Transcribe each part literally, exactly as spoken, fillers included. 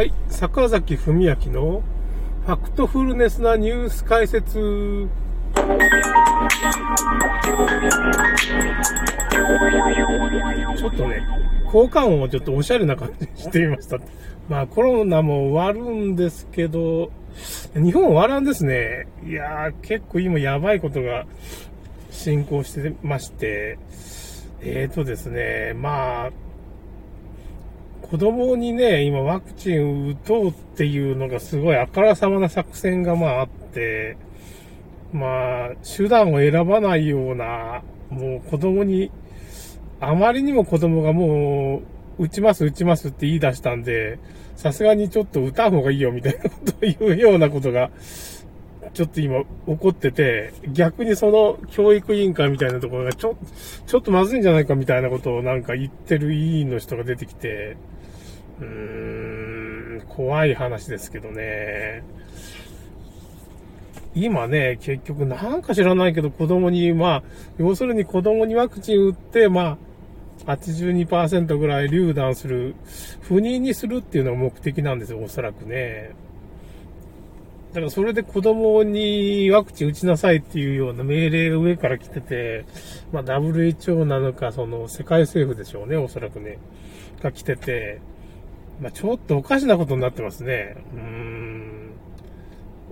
はい、坂崎文明のファクトフルネスなニュース解説。ちょっとね、効果音をちょっとおしゃれな感じにしてみました。まあコロナも終わるんですけど、日本終わらんですね。いやー、結構今やばいことが進行してまして、えーとですね、まあ子供にね、今ワクチン打とうっていうのがすごいあからさまな作戦がまああって、まあ手段を選ばないような、もう子供に、あまりにも子供がもう打ちます打ちますって言い出したんで、さすがにちょっと打たん方がいいよみたいなことを言うようなことが、ちょっと今起こってて、逆にその教育委員会みたいなところがちょ、ちょっとまずいんじゃないかみたいなことをなんか言ってる委員の人が出てきて、うーん、怖い話ですけどね。今ね、結局なんか知らないけど子供に、まあ、要するに子供にワクチン打って、まあ、はちじゅうにパーセント ぐらい流産する、不妊にするっていうのが目的なんですよ、おそらくね。だからそれで子供にワクチン打ちなさいっていうような命令が上から来てて、まあ ダブリューエイチオー なのか、その世界政府でしょうね、おそらくね、が来てて、まあちょっとおかしなことになってますね。うーん。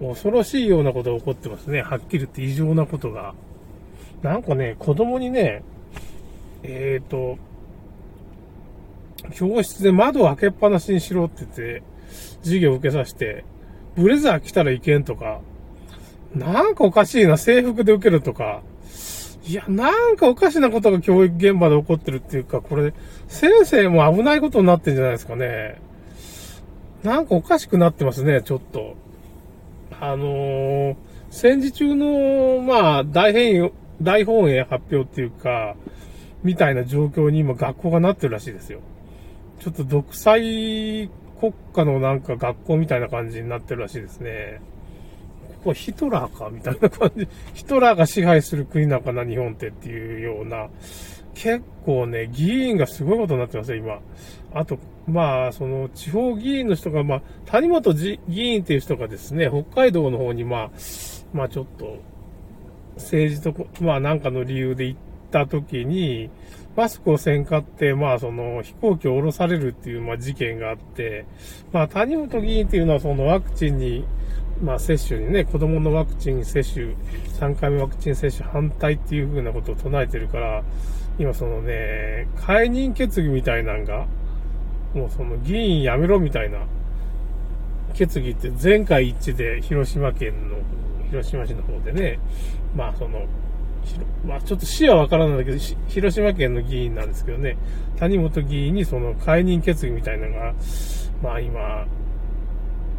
恐ろしいようなことが起こってますね。はっきり言って異常なことが。なんかね、子供にね、えーと、教室で窓を開けっぱなしにしろって言って、授業を受けさせて、ブレザー着たらいけんとか、なんかおかしいな、制服で受けるとか、いや、なんかおかしなことが教育現場で起こってるっていうか、これ、先生も危ないことになってんじゃないですかね。なんかおかしくなってますね、ちょっと。あのー、戦時中の、まあ、大変、大本営発表っていうか、みたいな状況に今学校がなってるらしいですよ。ちょっと独裁、国家のなんか学校みたいな感じになってるらしいですね。ここはヒトラーかみたいな感じ。ヒトラーが支配する国なのかな、日本ってっていうような。結構ね、議員がすごいことになってますよ、今。あと、まあ、その、地方議員の人が、まあ、谷本議員っていう人がですね、北海道の方に、まあ、まあちょっと、政治と、まあなんかの理由で行った時に、マスクをせんかって、まあその飛行機を降ろされるっていうまあ事件があって、まあ谷本議員っていうのはそのワクチンに、まあ接種にね、子供のワクチン接種、さんかいめワクチン接種反対っていう風なことを唱えてるから、今そのね、解任決議みたいなんが、もうその議員やめろみたいな決議って全会一致で広島県の、広島市の方でね、まあその、まあ、ちょっと市はわからないんだけど、広島県の議員なんですけどね、谷本議員にその解任決議みたいなのが、まあ今、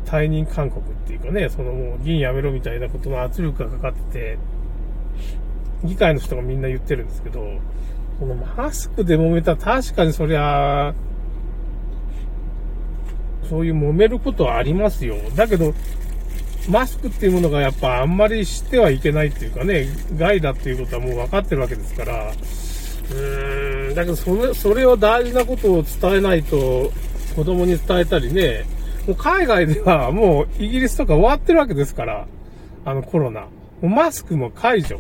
退任勧告っていうかね、そのもう議員辞めろみたいなことの圧力がかかってて、議会の人がみんな言ってるんですけど、このマスクで揉めたら確かにそりゃ、そういう揉めることはありますよ。だけど、マスクっていうものがやっぱあんまりしてはいけないっていうかね、害だっていうことはもう分かってるわけですから、うーん、だけどそれ、それを大事なことを伝えないと子供に伝えたりね、もう海外ではもうイギリスとか終わってるわけですから、あのコロナ。もうマスクも解除。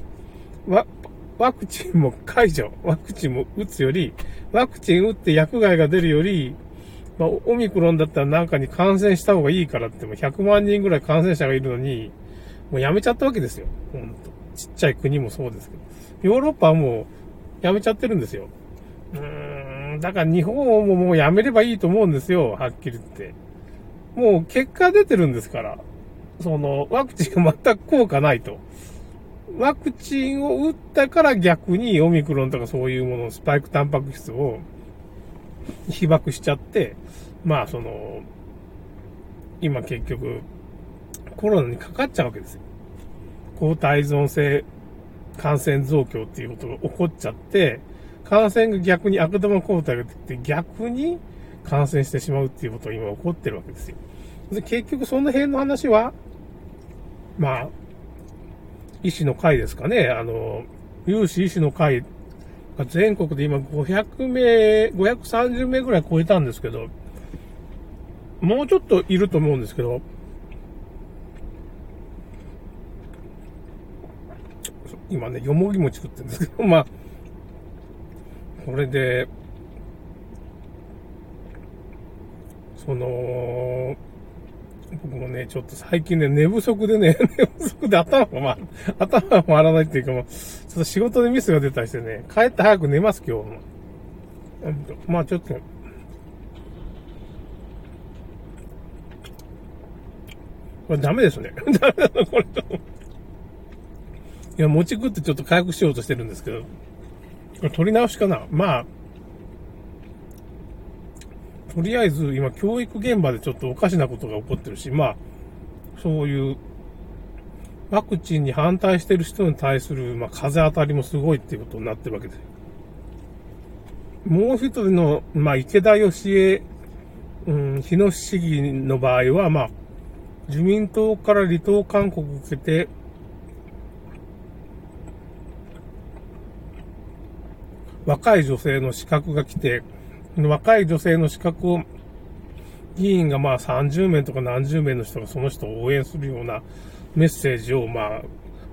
ワ、ワクチンも解除。ワクチンも打つより、ワクチン打って薬害が出るより、まあ、オミクロンだったらなんかに感染した方がいいからって、もうひゃくまんにんぐらい感染者がいるのに、もうやめちゃったわけですよ。ほんと。ちっちゃい国もそうですけど。ヨーロッパはもうやめちゃってるんですよ。うーん。だから日本ももうやめればいいと思うんですよ。はっきり言って。もう結果出てるんですから。その、ワクチンが全く効果ないと。ワクチンを打ったから逆にオミクロンとかそういうもの、スパイクタンパク質を、被爆しちゃって、まあその、今結局、コロナにかかっちゃうわけですよ。抗体依存性感染増強っていうことが起こっちゃって、感染が逆に悪玉抗体が出て逆に感染してしまうっていうことが今起こってるわけですよ。で、結局その辺の話は、まあ、医師の会ですかね、あの、有志医師の会、全国で今ごひゃくめい、ごひゃくさんじゅうめいぐらい超えたんですけど、もうちょっといると思うんですけど、今ねよもぎも作ってるんですけど、まあこれでその僕もねちょっと最近ね寝不足でね寝不足で頭がま頭が回らないっていうか、もうちょっと仕事でミスが出たりしてね、帰って早く寝ます今日。まあちょっとこれダメですね。ダメだな、これ。いや、餅食ってちょっと回復しようとしてるんですけど、これ取り直しかな。まあ、とりあえず今教育現場でちょっとおかしなことが起こってるし、まあ、そういうワクチンに反対してる人に対する、まあ、風当たりもすごいっていうことになってるわけで。もう一人の、まあ、池田義恵、うん、日野市議の場合は、まあ、自民党から離党勧告を受けて、若い女性の資格が来て、若い女性の資格を議員がまあさんじゅうめいとか何十名の人がその人を応援するようなメッセージをまあ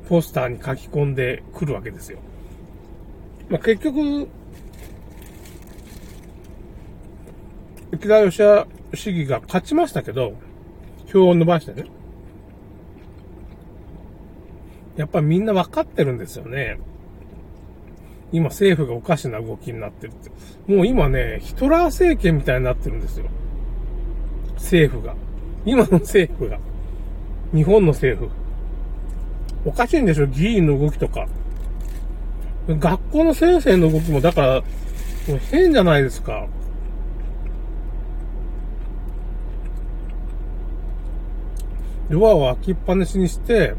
ポスターに書き込んでくるわけですよ。まあ結局、池田義也市議が勝ちましたけど、票を伸ばしてね。やっぱりみんな分かってるんですよね。今政府がおかしな動きになってるって。もう今ね、ヒトラー政権みたいになってるんですよ。政府が。今の政府が。日本の政府。おかしいんでしょ、議員の動きとか。学校の先生の動きも、だから、もう変じゃないですか。ドアを開きっぱなしにして、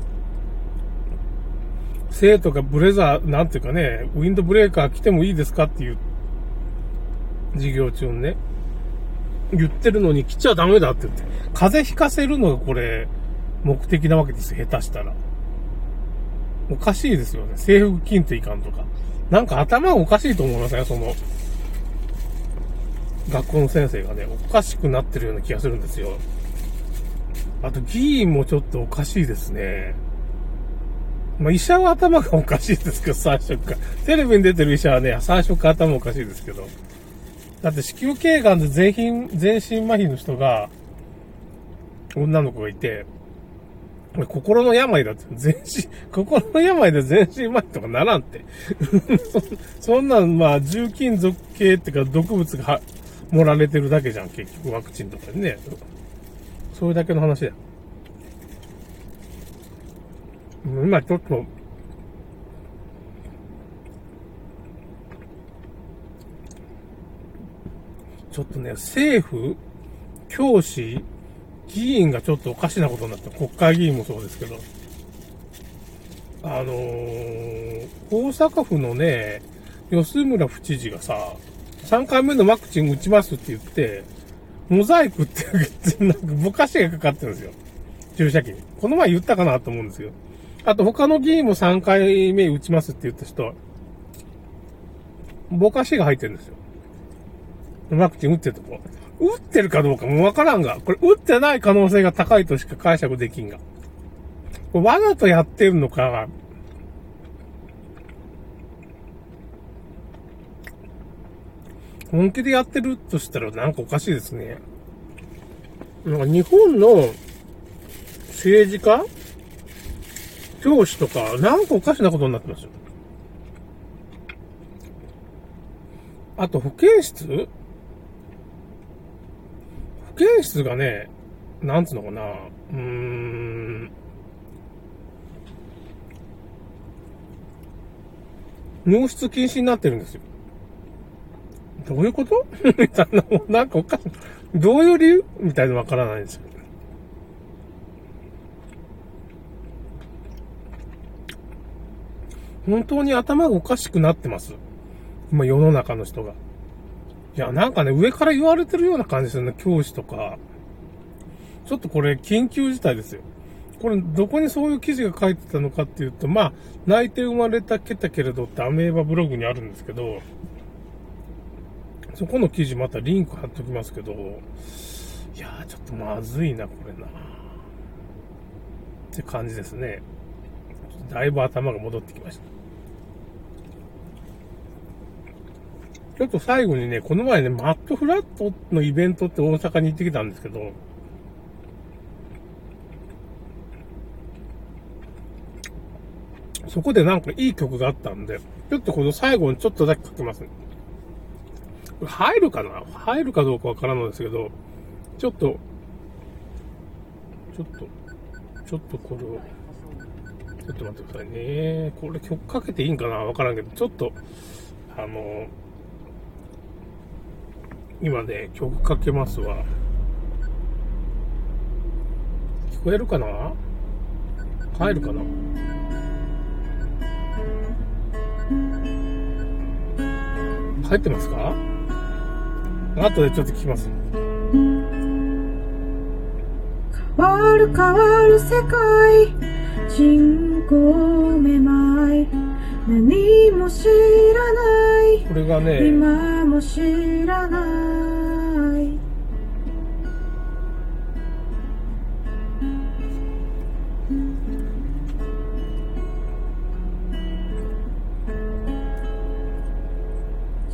生徒がブレザー、なんていうかね、ウィンドブレーカー来てもいいですかっていう、授業中にね、言ってるのに来ちゃダメだって言って、風邪ひかせるのがこれ、目的なわけですよ、下手したら。おかしいですよね。制服金っていかんとか。なんか頭がおかしいと思いません、その、学校の先生がね、おかしくなってるような気がするんですよ。あと、議員もちょっとおかしいですね。まあ、医者は頭がおかしいですけど、最初から。テレビに出てる医者はね、最初から頭おかしいですけど。だって、子宮頸がんで全身、全身麻痺の人が、女の子がいて、心の病だって、全身、心の病で全身麻痺とかならんって。そ, そんなん、まあ、重金属系っていうか、毒物が盛られてるだけじゃん、結局、ワクチンとかにね。それだけの話だよ。今ちょっと、ちょっとね、政府、教師、議員がちょっとおかしなことになった。国会議員もそうですけど。あのー、大阪府のね、吉村府知事がさ、さんかいめのワクチン打ちますって言って、モザイクってなんかぼかしがかかってるんですよ。注射器に。この前言ったかなと思うんですけど。あと他の議員もさんかいめ打ちますって言った人は、ぼかしが入ってるんですよ。ワクチン打ってるとこ。打ってるかどうかもわからんが、これ打ってない可能性が高いとしか解釈できんが。これわざとやってるのか、本気でやってるとしたらなんかおかしいですね。なんか日本の政治家、教師とかなんかおかしなことになってますよ。あと保健室？保健室がね、なんつうのかな、うーん、入室禁止になってるんですよ。どういうことみたいな、なんかおかしい。どういう理由みたいなのわからないんですよ。本当に頭がおかしくなってます。今世の中の人が。いや、なんかね、上から言われてるような感じですよね、教師とか。ちょっとこれ、緊急事態ですよ。これ、どこにそういう記事が書いてたのかっていうと、まあ、泣いて生まれたけたけれどってアメーバブログにあるんですけど、そこの記事またリンク貼っときますけど、いやーちょっとまずいなこれなって感じですね。だいぶ頭が戻ってきました。ちょっと最後にね、この前ね、マットフラットのイベントって大阪に行ってきたんですけど、そこでなんかいい曲があったんで、ちょっとこの最後にちょっとだけかけますね。入るかな?入るかどうかわからないんですけど、ちょっと、ちょっと、ちょっとこれを、ちょっと待ってくださいね。これ曲かけていいんかな?わからんけど、ちょっと、あの、今ね、曲かけますわ。聞こえるかな?入るかな?入ってますか?後でちょっと聞きます。変わる変わる世界、人口めまい、何も知らない、これがね、今も知らない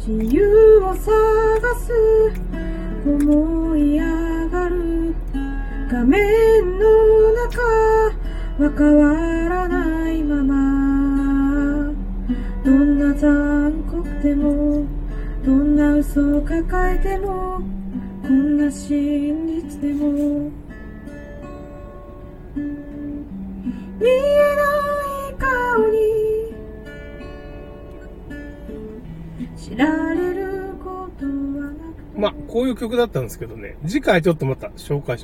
自由を探す、思い上がる画面の中は変わらないまま、どんな残酷でもどんな嘘を抱えてもこんな真実でも見えない顔に知られることはなく、まあこういう曲だったんですけどね、次回ちょっとまた紹介します。